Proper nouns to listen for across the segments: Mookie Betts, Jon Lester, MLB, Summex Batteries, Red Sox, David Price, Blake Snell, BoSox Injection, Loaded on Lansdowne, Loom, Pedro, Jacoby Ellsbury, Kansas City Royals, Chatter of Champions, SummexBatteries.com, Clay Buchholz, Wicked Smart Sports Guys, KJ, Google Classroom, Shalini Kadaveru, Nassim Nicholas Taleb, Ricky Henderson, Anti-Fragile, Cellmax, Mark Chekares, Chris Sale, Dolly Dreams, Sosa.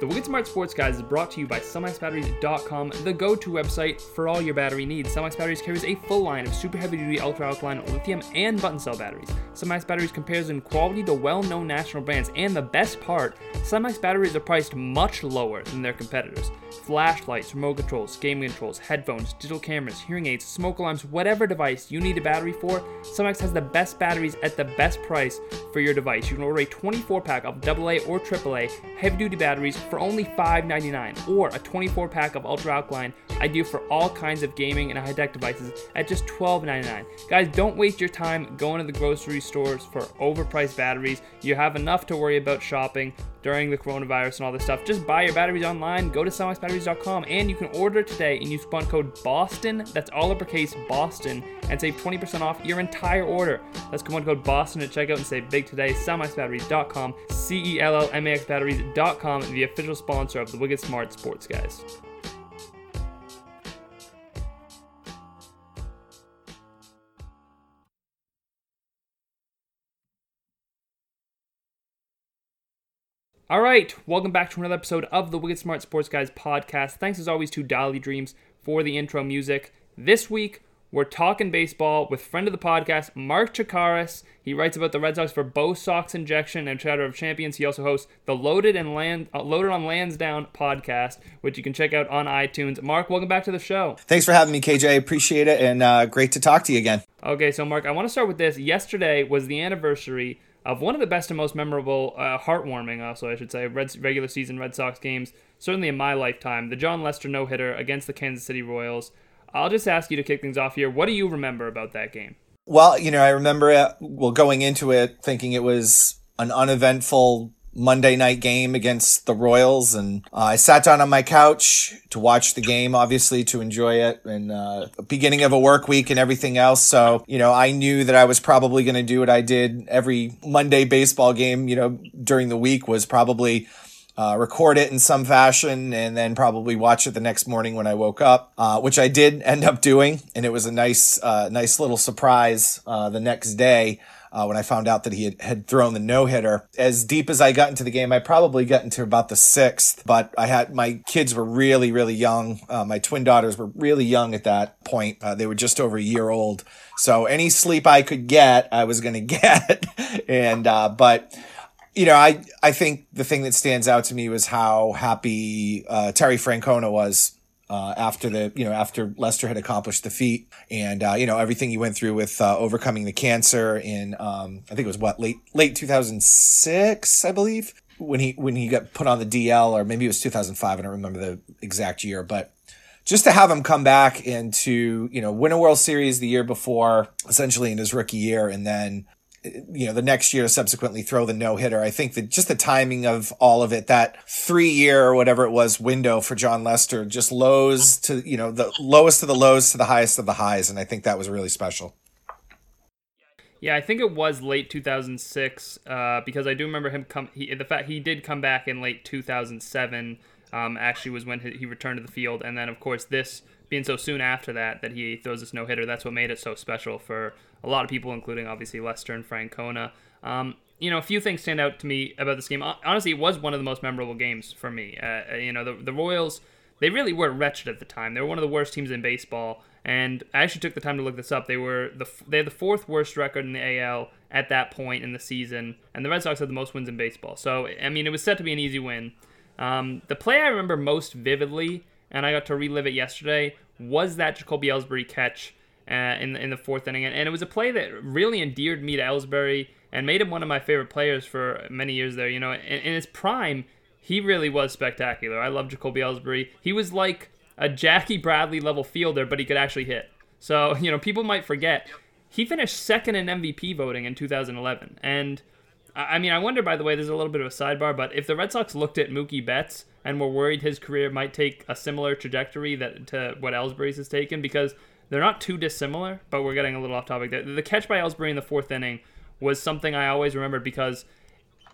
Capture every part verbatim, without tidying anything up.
The Wicked Smart Sports Guys is brought to you by Summex Batteries dot com, the go-to website for all your battery needs. Summex Batteries carries a full line of super heavy-duty ultra-alkaline lithium and button cell batteries. Summex Batteries compares in quality to well-known national brands, and the best part, Summex Batteries are priced much lower than their competitors. Flashlights, remote controls, game controls, headphones, digital cameras, hearing aids, smoke alarms, whatever device you need a battery for, Summex has the best batteries at the best price for your device. You can order a twenty-four pack of double A or triple A heavy-duty batteries for only five dollars and ninety-nine cents, or a twenty-four pack of Ultra Alkaline, ideal for all kinds of gaming and high-tech devices, at just twelve dollars and ninety-nine cents. Guys, don't waste your time going to the grocery stores for overpriced batteries. You have enough to worry about shopping during the coronavirus and all this stuff. Just buy your batteries online, go to Summex Batteries dot com, and you can order today and use coupon code BOSTON, that's all uppercase BOSTON, and save twenty percent off your entire order. That's coupon code BOSTON at checkout and save big today. Summex Batteries dot com, C E L L M A X Batteries dot com, the official sponsor of the Wicked Smart Sports Guys. All right, welcome back to another episode of the Wicked Smart Sports Guys podcast. Thanks as always to Dolly Dreams for the intro music. This week, we're talking baseball with friend of the podcast, Mark Chekares. He writes about the Red Sox for BoSox Injection and Chatter of Champions. He also hosts the Loaded and Land, uh, Loaded on Lansdowne podcast, which you can check out on iTunes. Mark, welcome back to the show. Thanks for having me, K J. I appreciate it, and uh, great to talk to you again. Okay, so Mark, I want to start with this. Yesterday was the anniversary of one of the best and most memorable, uh, heartwarming also I should say, Red, regular season Red Sox games, certainly in my lifetime, the Jon Lester no-hitter against the Kansas City Royals. I'll just ask you to kick things off here. What do you remember about that game? Well, you know, I remember it, well, going into it thinking it was an uneventful Monday night game against the Royals, and uh, I sat down on my couch to watch the game, obviously to enjoy it, and uh, beginning of a work week and everything else. So, you know, I knew that I was probably going to do what I did every Monday baseball game, you know, during the week, was probably uh, record it in some fashion and then probably watch it the next morning when I woke up, uh, which I did end up doing. And it was a nice, uh, nice little surprise uh, the next day. Uh, when I found out that he had, had thrown the no-hitter. As deep as I got into the game, I probably got into about the sixth, but I had, my kids were really, really young. Uh, my twin daughters were really young at that point. Uh, they were just over a year old. So any sleep I could get, I was going to get. and, uh, but, you know, I, I think the thing that stands out to me was how happy, uh, Terry Francona was. Uh, after the, you know, after Lester had accomplished the feat, and, uh, you know, everything he went through with uh, overcoming the cancer in, um, I think it was what, late, late two thousand six, I believe, when he, when he got put on the D L, or maybe it was two thousand five. I don't remember the exact year, but just to have him come back and to, you know, win a World Series the year before, essentially in his rookie year, and then, you know, the next year subsequently throw the no hitter. I think that just the timing of all of it, that three year or whatever it was window for Jon Lester, just lows to, you know, the lowest of the lows to the highest of the highs. And I think that was really special. Yeah, I think it was late two thousand six, uh, because I do remember him come, he, the fact he did come back in late two thousand seven, um, actually was when he returned to the field. And then of course this being so soon after that, that he throws this no hitter, that's what made it so special for a lot of people, including obviously Lester and Francona. Um, you know, a few things stand out to me about this game. Honestly, it was one of the most memorable games for me. Uh, you know, the, the Royals, they really were wretched at the time. They were one of the worst teams in baseball. And I actually took the time to look this up. They were the they had the fourth worst record in the A L at that point in the season. And the Red Sox had the most wins in baseball. So, I mean, it was set to be an easy win. Um, the play I remember most vividly, and I got to relive it yesterday, was that Jacoby Ellsbury catch Uh, in, in the fourth inning, and, and it was a play that really endeared me to Ellsbury and made him one of my favorite players for many years there. You know, in, in his prime, he really was spectacular. I love Jacoby Ellsbury. He was like a Jackie Bradley level fielder, but he could actually hit. So, you know, people might forget, he finished second in M V P voting in two thousand eleven, and I mean, I wonder, by the way, there's a little bit of a sidebar, but if the Red Sox looked at Mookie Betts and were worried his career might take a similar trajectory that to what Ellsbury's has taken, because they're not too dissimilar, but we're getting a little off topic there. The catch by Ellsbury in the fourth inning was something I always remembered because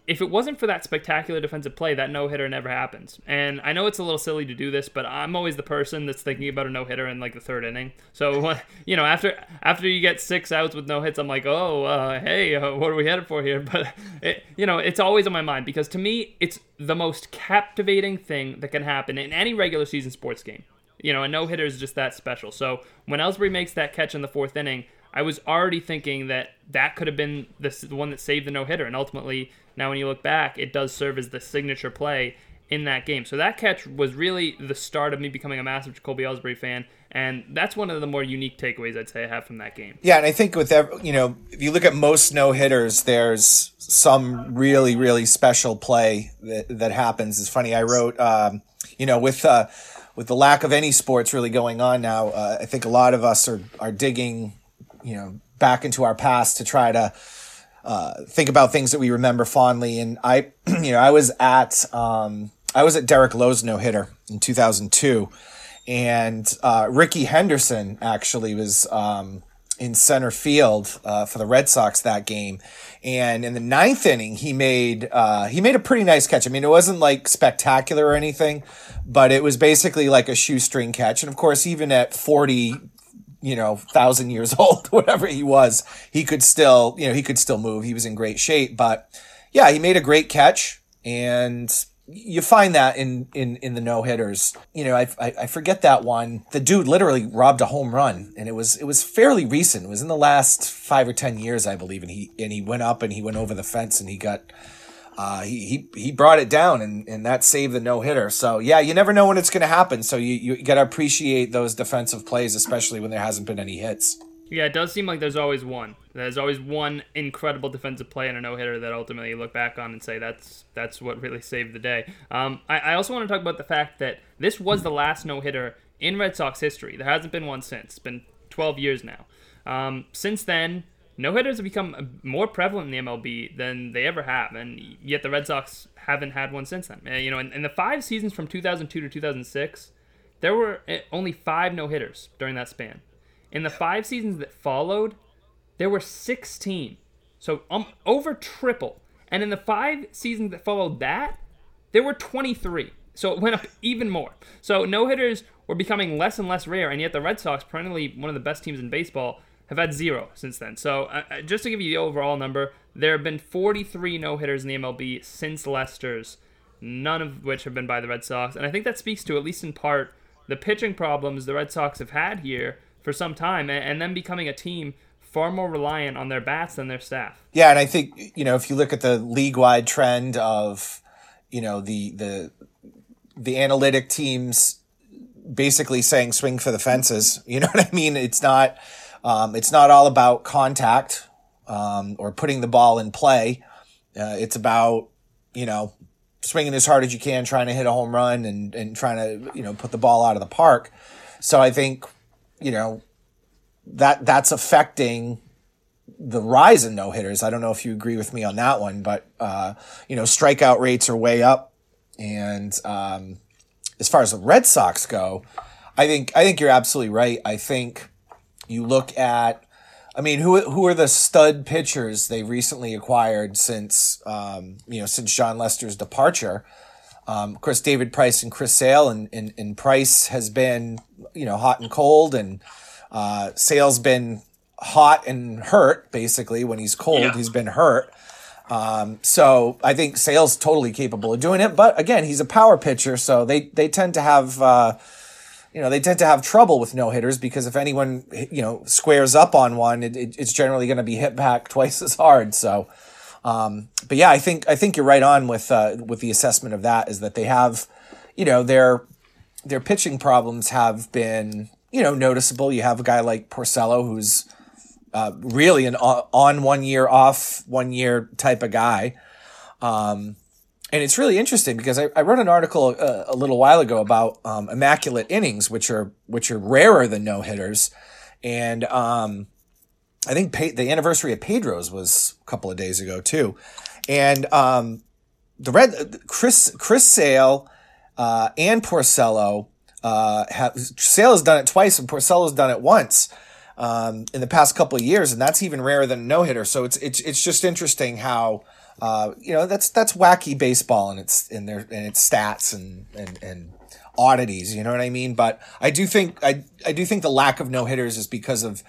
if it wasn't for that spectacular defensive play, that no-hitter never happens. And I know it's a little silly to do this, but I'm always the person that's thinking about a no-hitter in, like, the third inning. So, you know, after after you get six outs with no hits, I'm like, oh, uh, hey, uh, what are we headed for here? But, it, you know, it's always on my mind because, to me, it's the most captivating thing that can happen in any regular season sports game. You know, a no-hitter is just that special. So when Ellsbury makes that catch in the fourth inning, I was already thinking that that could have been the, the one that saved the no-hitter. And ultimately, now when you look back, it does serve as the signature play in that game. So that catch was really the start of me becoming a massive Jacoby Ellsbury fan. And that's one of the more unique takeaways I'd say I have from that game. Yeah, and I think with every, you know, if you look at most no-hitters, there's some really, really special play that, that happens. It's funny, I wrote, um, you know, with uh, with the lack of any sports really going on now, uh, I think a lot of us are, are digging you know, back into our past to try to uh, think about things that we remember fondly. And I, you know, I was at, um, I was at Derek Lowe's no-hitter in two thousand two. And uh, Ricky Henderson actually was um, in center field uh, for the Red Sox that game. And in the ninth inning, he made, uh, he made a pretty nice catch. I mean, it wasn't like spectacular or anything, but it was basically like a shoestring catch. And of course, even at forty, you know, thousand years old, whatever he was, he could still, you know, he could still move. He was in great shape, but yeah, he made a great catch. And you find that in, in, in the no hitters, you know, I, I, I forget that one. The dude literally robbed a home run, and it was, it was fairly recent. It was in the last five or ten years, I believe. And he, and he went up and he went over the fence and he got, uh, he, he, he brought it down, and, and that saved the no hitter. So yeah, you never know when it's going to happen. So you, you got to appreciate those defensive plays, especially when there hasn't been any hits. Yeah. It does seem like there's always one, there's always one incredible defensive play in a no hitter that ultimately you look back on and say, that's, that's what really saved the day. Um, I, I also want to talk about the fact that this was the last no hitter in Red Sox history. There hasn't been one since. It's been twelve years now. Um, since then, no-hitters have become more prevalent in the M L B than they ever have, and yet the Red Sox haven't had one since then. You know, in, in the five seasons from two thousand two to two thousand six, there were only five no-hitters during that span. In the five seasons that followed, there were sixteen, so um, over triple. And in the five seasons that followed that, there were twenty-three, so it went up even more. So no-hitters were becoming less and less rare, and yet the Red Sox, perennially one of the best teams in baseball, have had zero since then. So uh, just to give you the overall number, there have been forty-three no-hitters in the M L B since Lester's, none of which have been by the Red Sox. And I think that speaks to, at least in part, the pitching problems the Red Sox have had here for some time, and, and them becoming a team far more reliant on their bats than their staff. Yeah, and I think, you know, if you look at the league-wide trend of, you know, the the the analytic teams basically saying swing for the fences, you know what I mean? It's not... Um, it's not all about contact um, or putting the ball in play. Uh, it's about, you know, swinging as hard as you can, trying to hit a home run and, and trying to, you know, put the ball out of the park. So I think, you know, that that's affecting the rise in no-hitters. I don't know if you agree with me on that one, but, uh, you know, strikeout rates are way up. And um, as far as the Red Sox go, I think I think you're absolutely right. I think... You look at, I mean, who who are the stud pitchers they recently acquired since, um, you know, since Jon Lester's departure? Um, of course, David Price and Chris Sale, and, and, and Price has been, you know, hot and cold, and uh, Sale's been hot and hurt, basically. When he's cold, yeah. He's been hurt. Um, so I think Sale's totally capable of doing it. But again, he's a power pitcher, so they, they tend to have... Uh, You know, they tend to have trouble with no-hitters because if anyone, you know, squares up on one, it, it, it's generally going to be hit back twice as hard. So, um, but yeah, I think I think you're right on with uh, with the assessment of that, is that they have, you know, their their pitching problems have been, you know, noticeable. You have a guy like Porcello, who's uh, really an on one year, off one year type of guy. Um And it's really interesting because I, I wrote an article a, a little while ago about um, immaculate innings, which are which are rarer than no hitters, and um, I think Pe- the anniversary of Pedro's was a couple of days ago too, and um, the red Chris Chris Sale uh, and Porcello uh, have Sale has done it twice and Porcello's done it once um, in the past couple of years, and that's even rarer than a no hitter. So it's it's it's just interesting how. Uh, you know, that's that's wacky baseball and its in their and its stats and and and oddities. You know what I mean? But I do think I I do think the lack of no hitters is because of,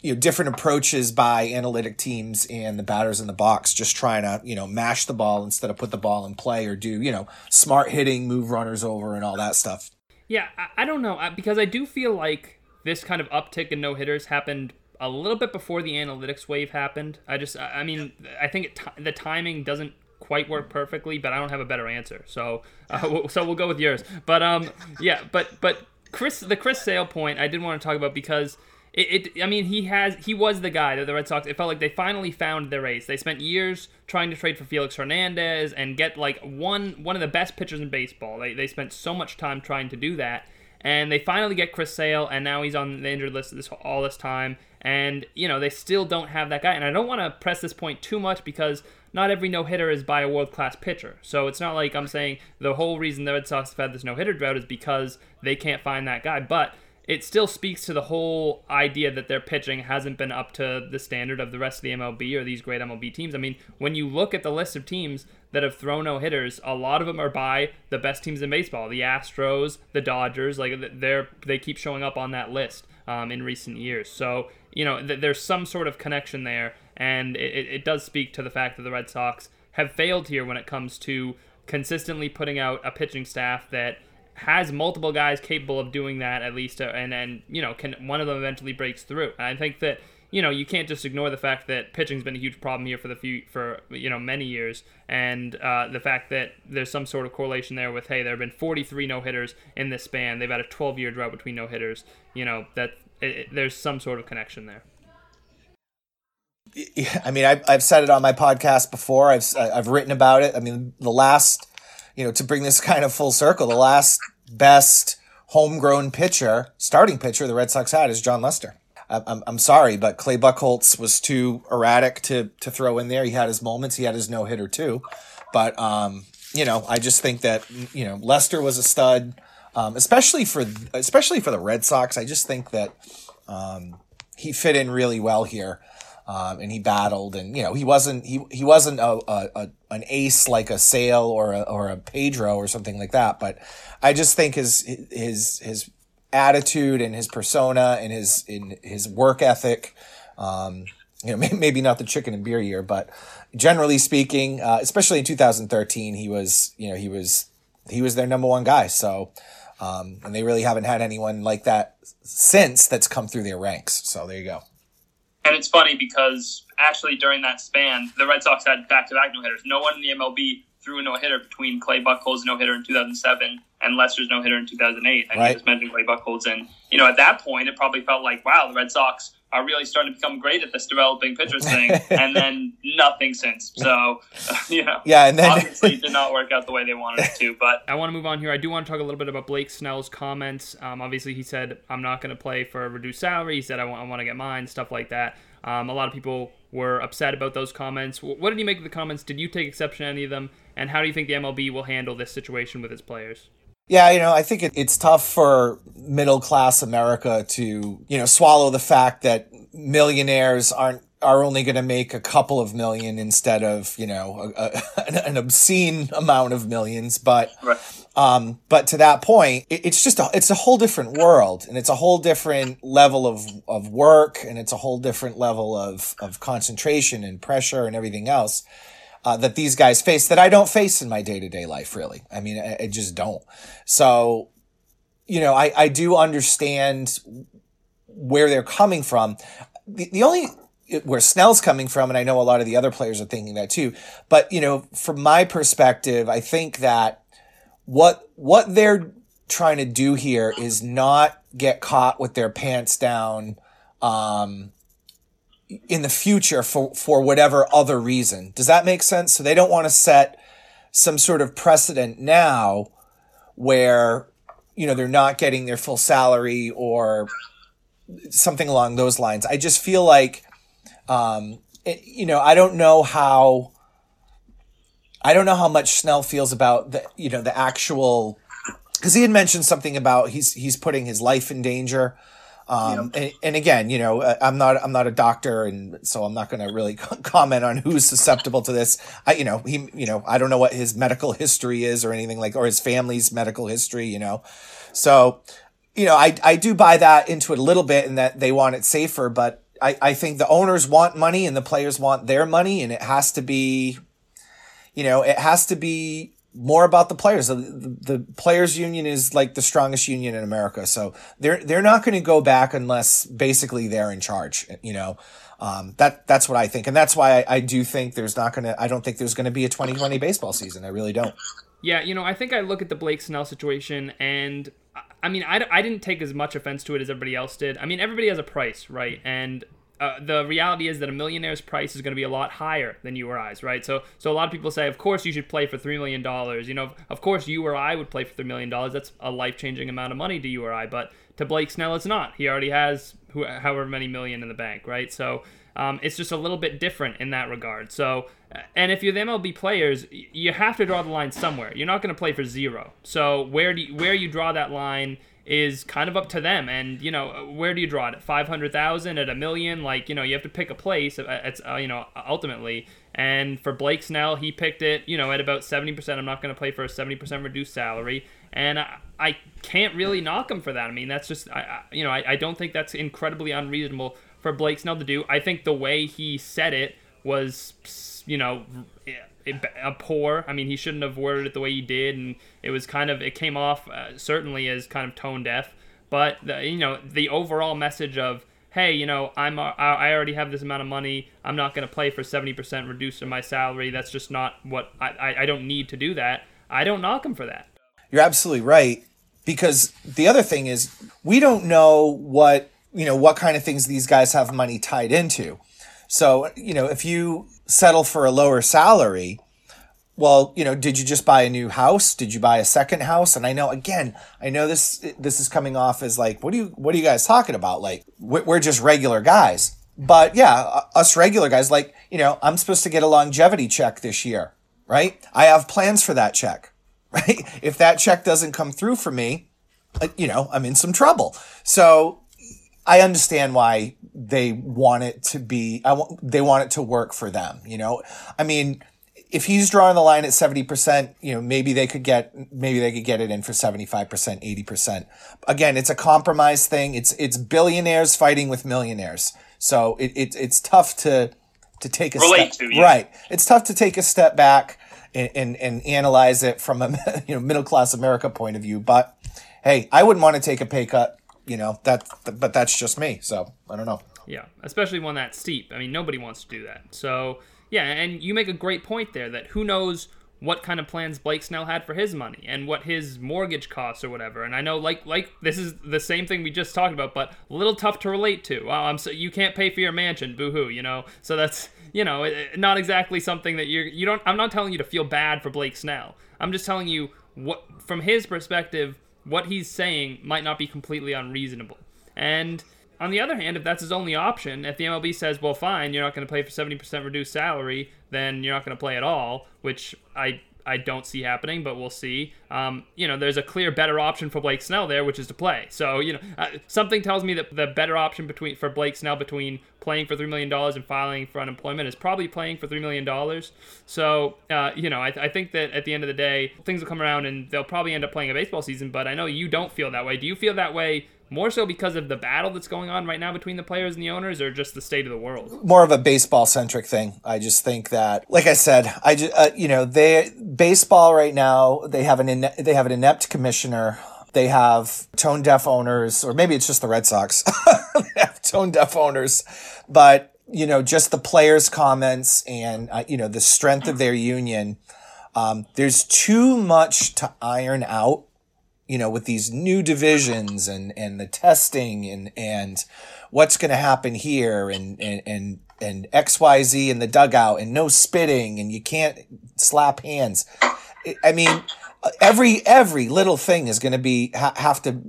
you know, different approaches by analytic teams and the batters in the box, just trying to, you know, mash the ball instead of put the ball in play or do, you know, smart hitting, move runners over and all that stuff. Yeah, I don't know, because I do feel like this kind of uptick in no-hitters happened a little bit before the analytics wave happened. I just, I mean, I think it, the timing doesn't quite work perfectly, but I don't have a better answer. So, uh, so we'll go with yours. But, um, yeah, but, but Chris, the Chris Sale point I did want to talk about because It, it, I mean, he has. He was the guy that the Red Sox. It felt like they finally found their ace. They spent years trying to trade for Felix Hernandez and get like one one of the best pitchers in baseball. They they spent so much time trying to do that, and they finally get Chris Sale, and now he's on the injured list this all this time. And you know they still don't have that guy. And I don't want to press this point too much because not every no hitter is by a world class pitcher. So it's not like I'm saying the whole reason the Red Sox have had this no hitter drought is because they can't find that guy, but it still speaks to the whole idea that their pitching hasn't been up to the standard of the rest of the M L B or these great M L B teams. I mean, when you look at the list of teams that have thrown no-hitters, a lot of them are by the best teams in baseball. The Astros, the Dodgers, like they're they keep showing up on that list um, in recent years. So, you know, th- there's some sort of connection there, and it, it does speak to the fact that the Red Sox have failed here when it comes to consistently putting out a pitching staff that has multiple guys capable of doing that at least, uh, and then, you know, can one of them eventually breaks through. And I think that, you know, you can't just ignore the fact that pitching's been a huge problem here for the few, for, you know, many years, and uh, the fact that there's some sort of correlation there with, hey, there have been forty-three no-hitters in this span. They've had a twelve-year drought between no-hitters. You know, that it, it, there's some sort of connection there. I mean, I've, I've said it on my podcast before. I've I've written about it. I mean, the last... You know, to bring this kind of full circle, the last best homegrown pitcher, starting pitcher the Red Sox had is Jon Lester. I'm, I'm sorry, but Clay Buchholz was too erratic to to throw in there. He had his moments. He had his no-hitter too. But, um, you know, I just think that, you know, Lester was a stud, um, especially for especially for the Red Sox. I just think that um, he fit in really well here. Um, and he battled, and you know he wasn't he he wasn't a, a, a an ace like a Sale or a, or a Pedro or something like that. But I just think his his his attitude and his persona and his in his work ethic, um, you know, maybe not the chicken and beer year, but generally speaking, uh, especially in two thousand thirteen, he was you know he was he was their number one guy. So. Um, and they really haven't had anyone like that since that's come through their ranks. So there you go. And it's funny because actually during that span, the Red Sox had back-to-back no-hitters. No one in the M L B threw a no-hitter between Clay Buchholz's no-hitter in two thousand seven and Lester's no-hitter in two thousand eight. I right. just mentioned Clay Buchholz. And, you know, at that point, it probably felt like, wow, the Red Sox are really starting to become great at this developing pitchers thing. And then nothing since. So, you know, yeah, and then obviously it did not work out the way they wanted it to. But I want to move on here. I do want to talk a little bit about Blake Snell's comments. Um, obviously, he said, I'm not going to play for a reduced salary. He said, I want, I want to get mine, stuff like that. Um, a lot of people were upset about those comments. What did you make of the comments? Did you take exception to any of them? And how do you think the M L B will handle this situation with its players? Yeah, you know, I think it, it's tough for middle class America to, you know, swallow the fact that millionaires aren't are only going to make a couple of million instead of, you know, a, a, an obscene amount of millions. But right. um, but to that point, it, it's just a, it's a whole different world, and it's a whole different level of, of work, and it's a whole different level of of concentration and pressure and everything else. Uh, that these guys face that I don't face in my day-to-day life, really. I mean, I, I just don't. So, you know, I, I do understand where they're coming from. The, the only, where Snell's coming from, and I know a lot of the other players are thinking that too, but, you know, from my perspective, I think that what, what they're trying to do here is not get caught with their pants down, um, in the future for, for whatever other reason. Does that make sense? So they don't want to set some sort of precedent now where, you know, they're not getting their full salary or something along those lines. I just feel like, um, it, you know, I don't know how, I don't know how much Snell feels about the, you know, the actual, cause he had mentioned something about he's, he's putting his life in danger. Um, yep. and, and again, you know, I'm not, I'm not a doctor, and so I'm not going to really c- comment on who's susceptible to this. I, you know, he, you know, I don't know what his medical history is or anything like, or his family's medical history, you know? So, you know, I, I do buy that into it a little bit, and that they want it safer, but I, I think the owners want money and the players want their money, and it has to be, you know, it has to be more about the players. The, the, the players union is like the strongest union in America. So they're, they're not going to go back unless basically they're in charge, you know, um, that, that's what I think. And that's why I, I do think there's not going to, I don't think there's going to be a twenty twenty baseball season. I really don't. Yeah. You know, I think I look at the Blake Snell situation, and I mean, I, I didn't take as much offense to it as everybody else did. I mean, everybody has a price, right? And Uh, the reality is that a millionaire's price is going to be a lot higher than you or I's, right? So so a lot of people say, of course you should play for three million dollars. You know, of course you or I would play for three million dollars. That's a life-changing amount of money to you or I, but to Blake Snell, it's not. He already has who, however many million in the bank, right? So um, it's just a little bit different in that regard. So, and if you're the M L B players, you have to draw the line somewhere. You're not going to play for zero. So where do you, where you draw that line is kind of up to them. And, you know, where do you draw it? At five hundred thousand, at a million? Like, you know, you have to pick a place, it's, uh, you know, ultimately. And for Blake Snell, he picked it, you know, at about seventy percent. I'm not going to play for a seventy percent reduced salary. And I, I can't really knock him for that. I mean, that's just, I, I, you know, I, I don't think that's incredibly unreasonable for Blake Snell to do. I think the way he said it was, you know, It, a poor. I mean, he shouldn't have worded it the way he did, and it was kind of, it came off uh, certainly as kind of tone deaf. But the, you know, the overall message of, hey, you know, I'm I already have this amount of money. I'm not going to play for seventy percent reduced in my salary. That's just not what I, I I don't need to do that. I don't knock him for that. You're absolutely right, because the other thing is we don't know what you know what kind of things these guys have money tied into. So, you know, if you settle for a lower salary, well, you know, did you just buy a new house? Did you buy a second house? And I know, again, I know this this is coming off as like, what do you what are you guys talking about? Like, we're just regular guys. But yeah, us regular guys, like, you know, I'm supposed to get a longevity check this year, right? I have plans for that check, right? If that check doesn't come through for me, you know, I'm in some trouble. So I understand why they want it to be, I want, they want it to work for them, you know? I mean, if he's drawing the line at seventy percent, you know, maybe they could get, maybe they could get it in for seventy-five percent, eighty percent. Again, it's a compromise thing. It's, it's billionaires fighting with millionaires. So it, it it's tough to, to take a Relate step, to you. Right. It's tough to take a step back and, and, and analyze it from a, you know, middle-class America point of view. But hey, I wouldn't want to take a pay cut. You know, that, but that's just me. So I don't know. Yeah. Especially one that's steep. I mean, nobody wants to do that. So yeah. And you make a great point there that who knows what kind of plans Blake Snell had for his money and what his mortgage costs or whatever. And I know like, like this is the same thing we just talked about, but a little tough to relate to. Wow, I'm so, you can't pay for your mansion. Boo-hoo, you know? So that's, you know, not exactly something that you're, you don't, I'm not telling you to feel bad for Blake Snell. I'm just telling you what, from his perspective, what he's saying might not be completely unreasonable. And on the other hand, if that's his only option, if the M L B says, well, fine, you're not going to play for seventy percent reduced salary, then you're not going to play at all, which I I don't see happening, but we'll see. Um, you know, there's a clear better option for Blake Snell there, which is to play. So, you know, uh, something tells me that the better option between for Blake Snell between playing for three million dollars and filing for unemployment is probably playing for three million dollars. So, uh, you know, I, th- I think that at the end of the day, things will come around and they'll probably end up playing a baseball season, but I know you don't feel that way. Do you feel that way more so because of the battle that's going on right now between the players and the owners, or just the state of the world? More of a baseball-centric thing. I just think that, like I said, I just, uh, you know, they baseball right now. They have an in, they have an inept commissioner. They have tone-deaf owners, or maybe it's just the Red Sox. They have tone-deaf owners, but you know, just the players' comments and uh, you know, the strength of their union. Um, there's too much to iron out. You know, with these new divisions and, and the testing and, and what's going to happen here and, and, and, and X Y Z in the dugout and no spitting and you can't slap hands. I mean, every, every little thing is going to be, ha- have to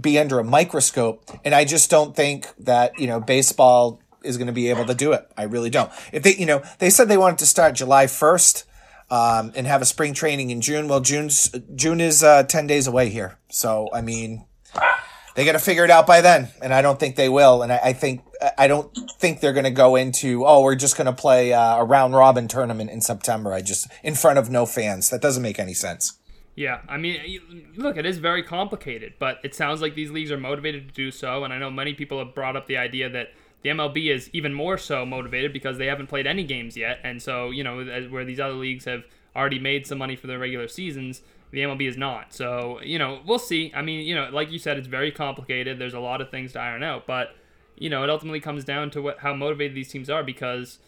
be under a microscope. And I just don't think that, you know, baseball is going to be able to do it. I really don't. If they, you know, they said they wanted to start July first. Um, and have a spring training in June. Well, June's June is uh, ten days away here, so I mean, They got to figure it out by then, and I don't think they will. And I, I think I don't think they're going to go into, oh, we're just going to play uh, a round robin tournament in September. I just in front of no fans. That doesn't make any sense. Yeah, I mean, look, it is very complicated, but it sounds like these leagues are motivated to do so. And I know many people have brought up the idea that the M L B is even more so motivated because they haven't played any games yet. And so, you know, where these other leagues have already made some money for their regular seasons, the M L B is not. So, you know, we'll see. I mean, you know, like you said, it's very complicated. There's a lot of things to iron out, but, you know, it ultimately comes down to what how motivated these teams are because,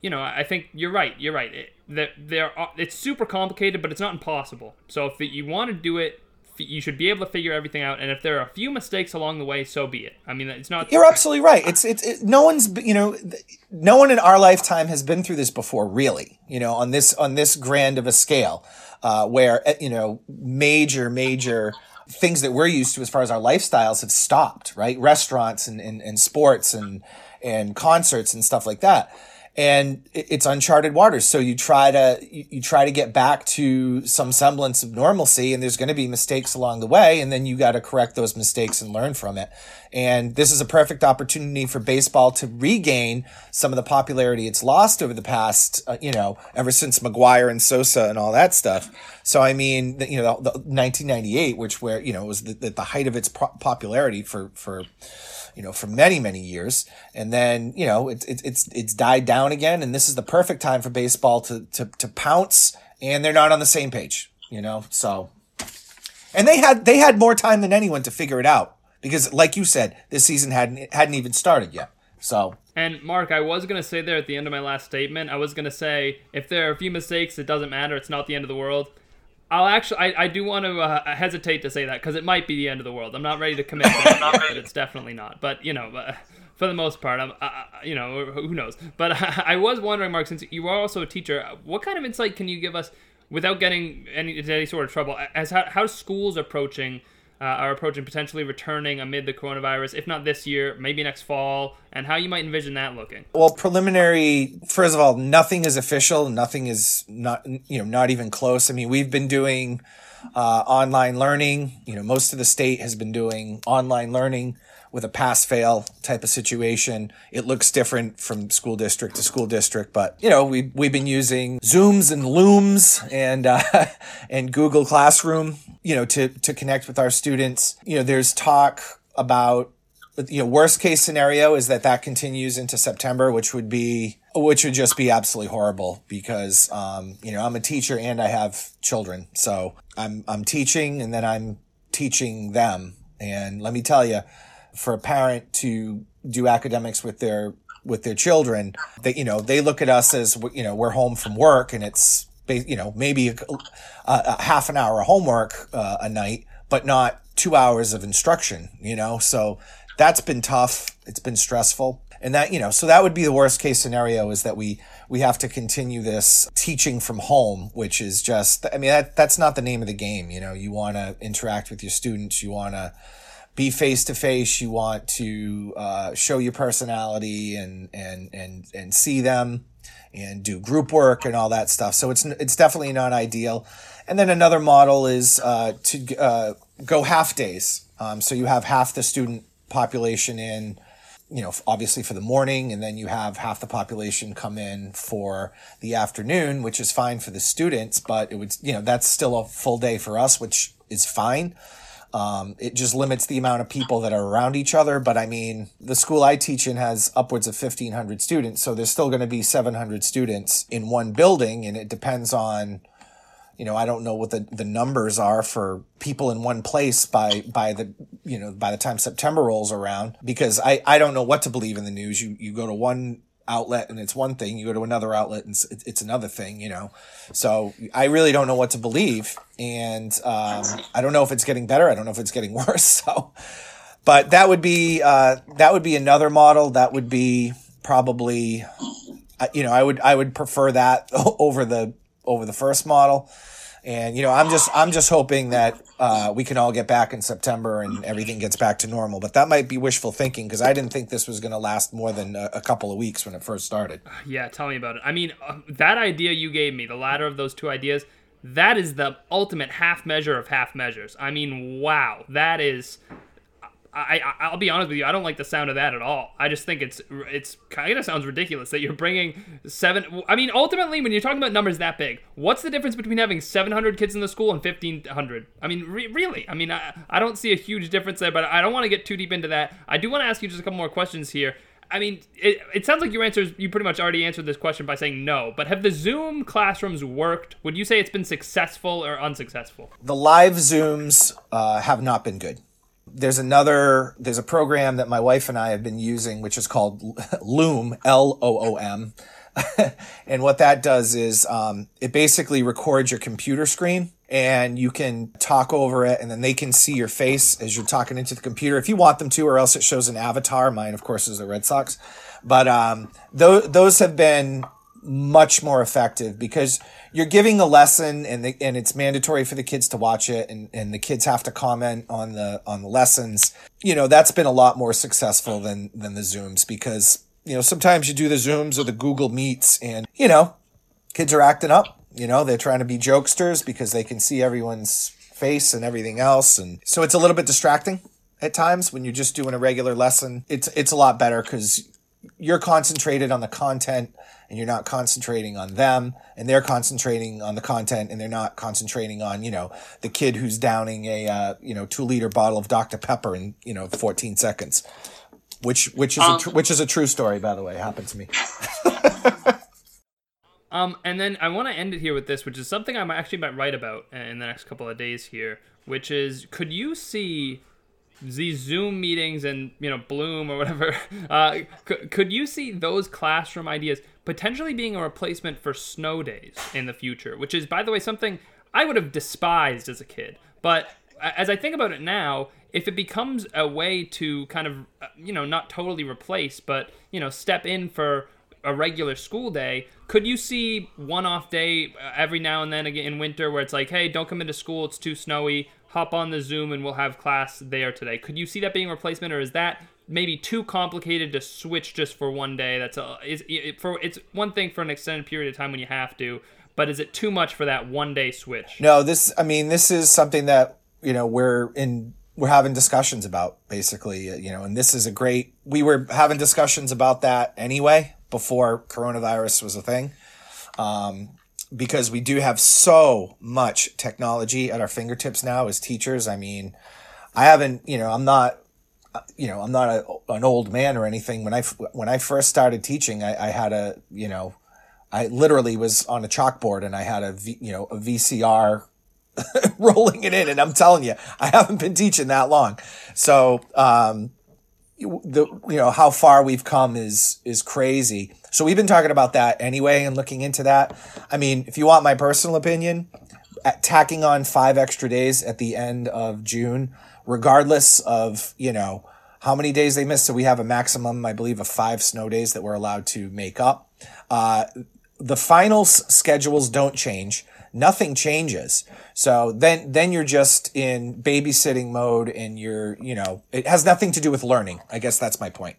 you know, I think you're right. You're right. It, they're, they're, it's super complicated, but it's not impossible. So if you want to do it, you should be able to figure everything out, and if there are a few mistakes along the way, so be it. I mean, it's not. You're absolutely right. It's it's it, no one's you know, no one in our lifetime has been through this before, really. You know, on this on this grand of a scale, uh, where you know major major things that we're used to as far as our lifestyles have stopped, right? Restaurants and and, and sports and and concerts and stuff like that. And it's uncharted waters. So you try to, you try to get back to some semblance of normalcy, and there's going to be mistakes along the way. And then you got to correct those mistakes and learn from it. And this is a perfect opportunity for baseball to regain some of the popularity it's lost over the past, uh, you know, ever since Maguire and Sosa and all that stuff. So, I mean, you know, the, the nineteen ninety-eight, which where, you know, was the, the, the height of its pro- popularity for, for, you know, for many, many years. And then, you know, it's, it, it's, it's died down again. And this is the perfect time for baseball to, to, to pounce, and they're not on the same page, you know? So, and they had, they had more time than anyone to figure it out because like you said, this season hadn't, hadn't even started yet. So. And Mark, I was going to say there at the end of my last statement, I was going to say, if there are a few mistakes, it doesn't matter. It's not the end of the world. I'll actually, I, I do want to uh, hesitate to say that because it might be the end of the world. I'm not ready to commit to that, but it's definitely not. But, you know, uh, for the most part, I'm, uh, you know, who knows. But I, I was wondering, Mark, since you are also a teacher, what kind of insight can you give us without getting any, into any sort of trouble as how, how schools approaching, uh, are approaching potentially returning amid the coronavirus, if not this year, maybe next fall, and how you might envision that looking? Well, preliminary, first of all, nothing is official. Nothing is not, you know, not even close. I mean, we've been doing uh, online learning. You know, most of the state has been doing online learning with a pass-fail type of situation. It looks different from school district to school district, but, you know, we, we've been using Zooms and Looms and uh, and Google Classroom, you know, to, to connect with our students. You know, there's talk about, you know, worst case scenario is that that continues into September, which would be, which would just be absolutely horrible because, um, you know, I'm a teacher and I have children. So I'm, I'm teaching and then I'm teaching them. And let me tell you, for a parent to do academics with their with their children, that, you know, they look at us as, you know, we're home from work and it's, you know, maybe a, a half an hour of homework uh, a night, but not two hours of instruction, you know. So that's been tough. It's been stressful. And that, you know, so that would be the worst case scenario, is that we we have to continue this teaching from home, which is just, I mean, that that's not the name of the game. You know, you want to interact with your students. You want to be face to face. You want to uh, show your personality and and and and see them, and do group work and all that stuff. So it's it's definitely not ideal. And then another model is uh, to uh, go half days. Um, so you have half the student population in, you know, obviously for the morning, and then you have half the population come in for the afternoon, which is fine for the students, but it would, you know, that's still a full day for us, which is fine. Um, it just limits the amount of people that are around each other. But I mean, the school I teach in has upwards of fifteen hundred students. So there's still going to be seven hundred students in one building. And it depends on, you know, I don't know what the, the numbers are for people in one place by, by the, you know, by the time September rolls around, because I, I don't know what to believe in the news. You, you go to one outlet and it's one thing, you go to another outlet and it's, it's another thing, you know. So I really don't know what to believe, and um I don't know if it's getting better, I don't know if it's getting worse. So, but that would be uh that would be another model. That would be probably, you know, I would I would prefer that over the over the first model. And, you know, I'm just I'm just hoping that uh, we can all get back in September and everything gets back to normal. But that might be wishful thinking, because I didn't think this was going to last more than a, a couple of weeks when it first started. Yeah, tell me about it. I mean, uh, that idea you gave me, the latter of those two ideas, that is the ultimate half measure of half measures. I mean, wow, that is I, I I'll be honest with you, I don't like the sound of that at all. I just think it's it's kind of sounds ridiculous that you're bringing seven. I mean, ultimately, when you're talking about numbers that big, what's the difference between having seven hundred kids in the school and fifteen hundred? I mean, re- really? I mean, I, I don't see a huge difference there, but I don't want to get too deep into that. I do want to ask you just a couple more questions here. I mean, it, it sounds like your answers, you pretty much already answered this question by saying no, but have the Zoom classrooms worked? Would you say it's been successful or unsuccessful? The live Zooms uh, have not been good. There's another, there's a program that my wife and I have been using, which is called Loom, L O O M. And what that does is um, it basically records your computer screen and you can talk over it, and then they can see your face as you're talking into the computer if you want them to, or else it shows an avatar. Mine, of course, is the Red Sox. But um, th- those have been much more effective because you're giving the lesson, and the, and it's mandatory for the kids to watch it, and, and the kids have to comment on the on the lessons. You know, that's been a lot more successful than than the Zooms because, you know, sometimes you do the Zooms or the Google Meets and, you know, kids are acting up. You know, they're trying to be jokesters because they can see everyone's face and everything else. And so it's a little bit distracting at times when you're just doing a regular lesson. It's it's a lot better because you're concentrated on the content and you're not concentrating on them, and they're concentrating on the content and they're not concentrating on, you know, the kid who's downing a, uh, you know, two liter bottle of Doctor Pepper in, you know, fourteen seconds, which, which is, um, a tr- which is a true story, by the way. It happened to me. Um, and then I want to end it here with this, which is something I actually might write about in the next couple of days here, which is, could you see these Zoom meetings and, you know, Bloom or whatever, uh, c- could you see those classroom ideas potentially being a replacement for snow days in the future? Which is, by the way, something I would have despised as a kid. But as I think about it now, if it becomes a way to kind of, you know, not totally replace, but, you know, step in for a regular school day, could you see one off day every now and then again in winter where it's like, hey, don't come into school, it's too snowy, hop on the Zoom and we'll have class there today? Could you see that being a replacement, or is that maybe too complicated to switch just for one day? That's a, is it for it's one thing for an extended period of time when you have to, but is it too much for that one day switch? No, this, I mean, this is something that, you know, we're in we're having discussions about basically, you know, and this is a great, we were having discussions about that anyway before coronavirus was a thing, um, because we do have so much technology at our fingertips now as teachers. I mean, I haven't, you know, I'm not, you know, I'm not a, an old man or anything. When I, when I first started teaching, I, I had a, you know, I literally was on a chalkboard and I had a, v, you know, a V C R rolling it in. And I'm telling you, I haven't been teaching that long. So, um, The, you know, how far we've come is, is crazy. So we've been talking about that anyway and looking into that. I mean, if you want my personal opinion, at tacking on five extra days at the end of June, regardless of, you know, how many days they missed. So we have a maximum, I believe, of five snow days that we're allowed to make up. Uh, the finals schedules don't change. Nothing changes. So then, then you're just in babysitting mode and you're, you know, it has nothing to do with learning. I guess that's my point,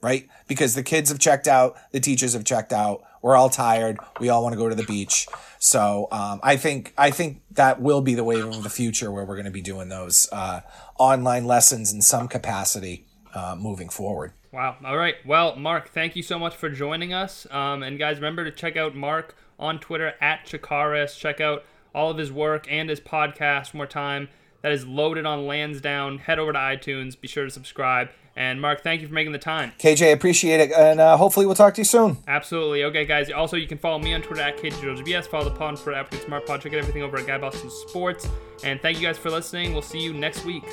right? Because the kids have checked out, the teachers have checked out. We're all tired. We all want to go to the beach. So, um, I think, I think that will be the wave of the future where we're going to be doing those, uh, online lessons in some capacity, uh, moving forward. Wow. All right. Well, Mark, thank you so much for joining us. Um, and guys, remember to check out Mark on Twitter at Chekares. Check out all of his work and his podcast one more time. That is Loaded on Lansdowne. Head over to iTunes. Be sure to subscribe. And Mark, thank you for making the time. K J, appreciate it. And uh, hopefully we'll talk to you soon. Absolutely. Okay, guys. Also, you can follow me on Twitter at K J W S. Follow the pod on Twitter at Wicked Smart Pod. Check out everything over at Guy Boston Sports. And thank you guys for listening. We'll see you next week.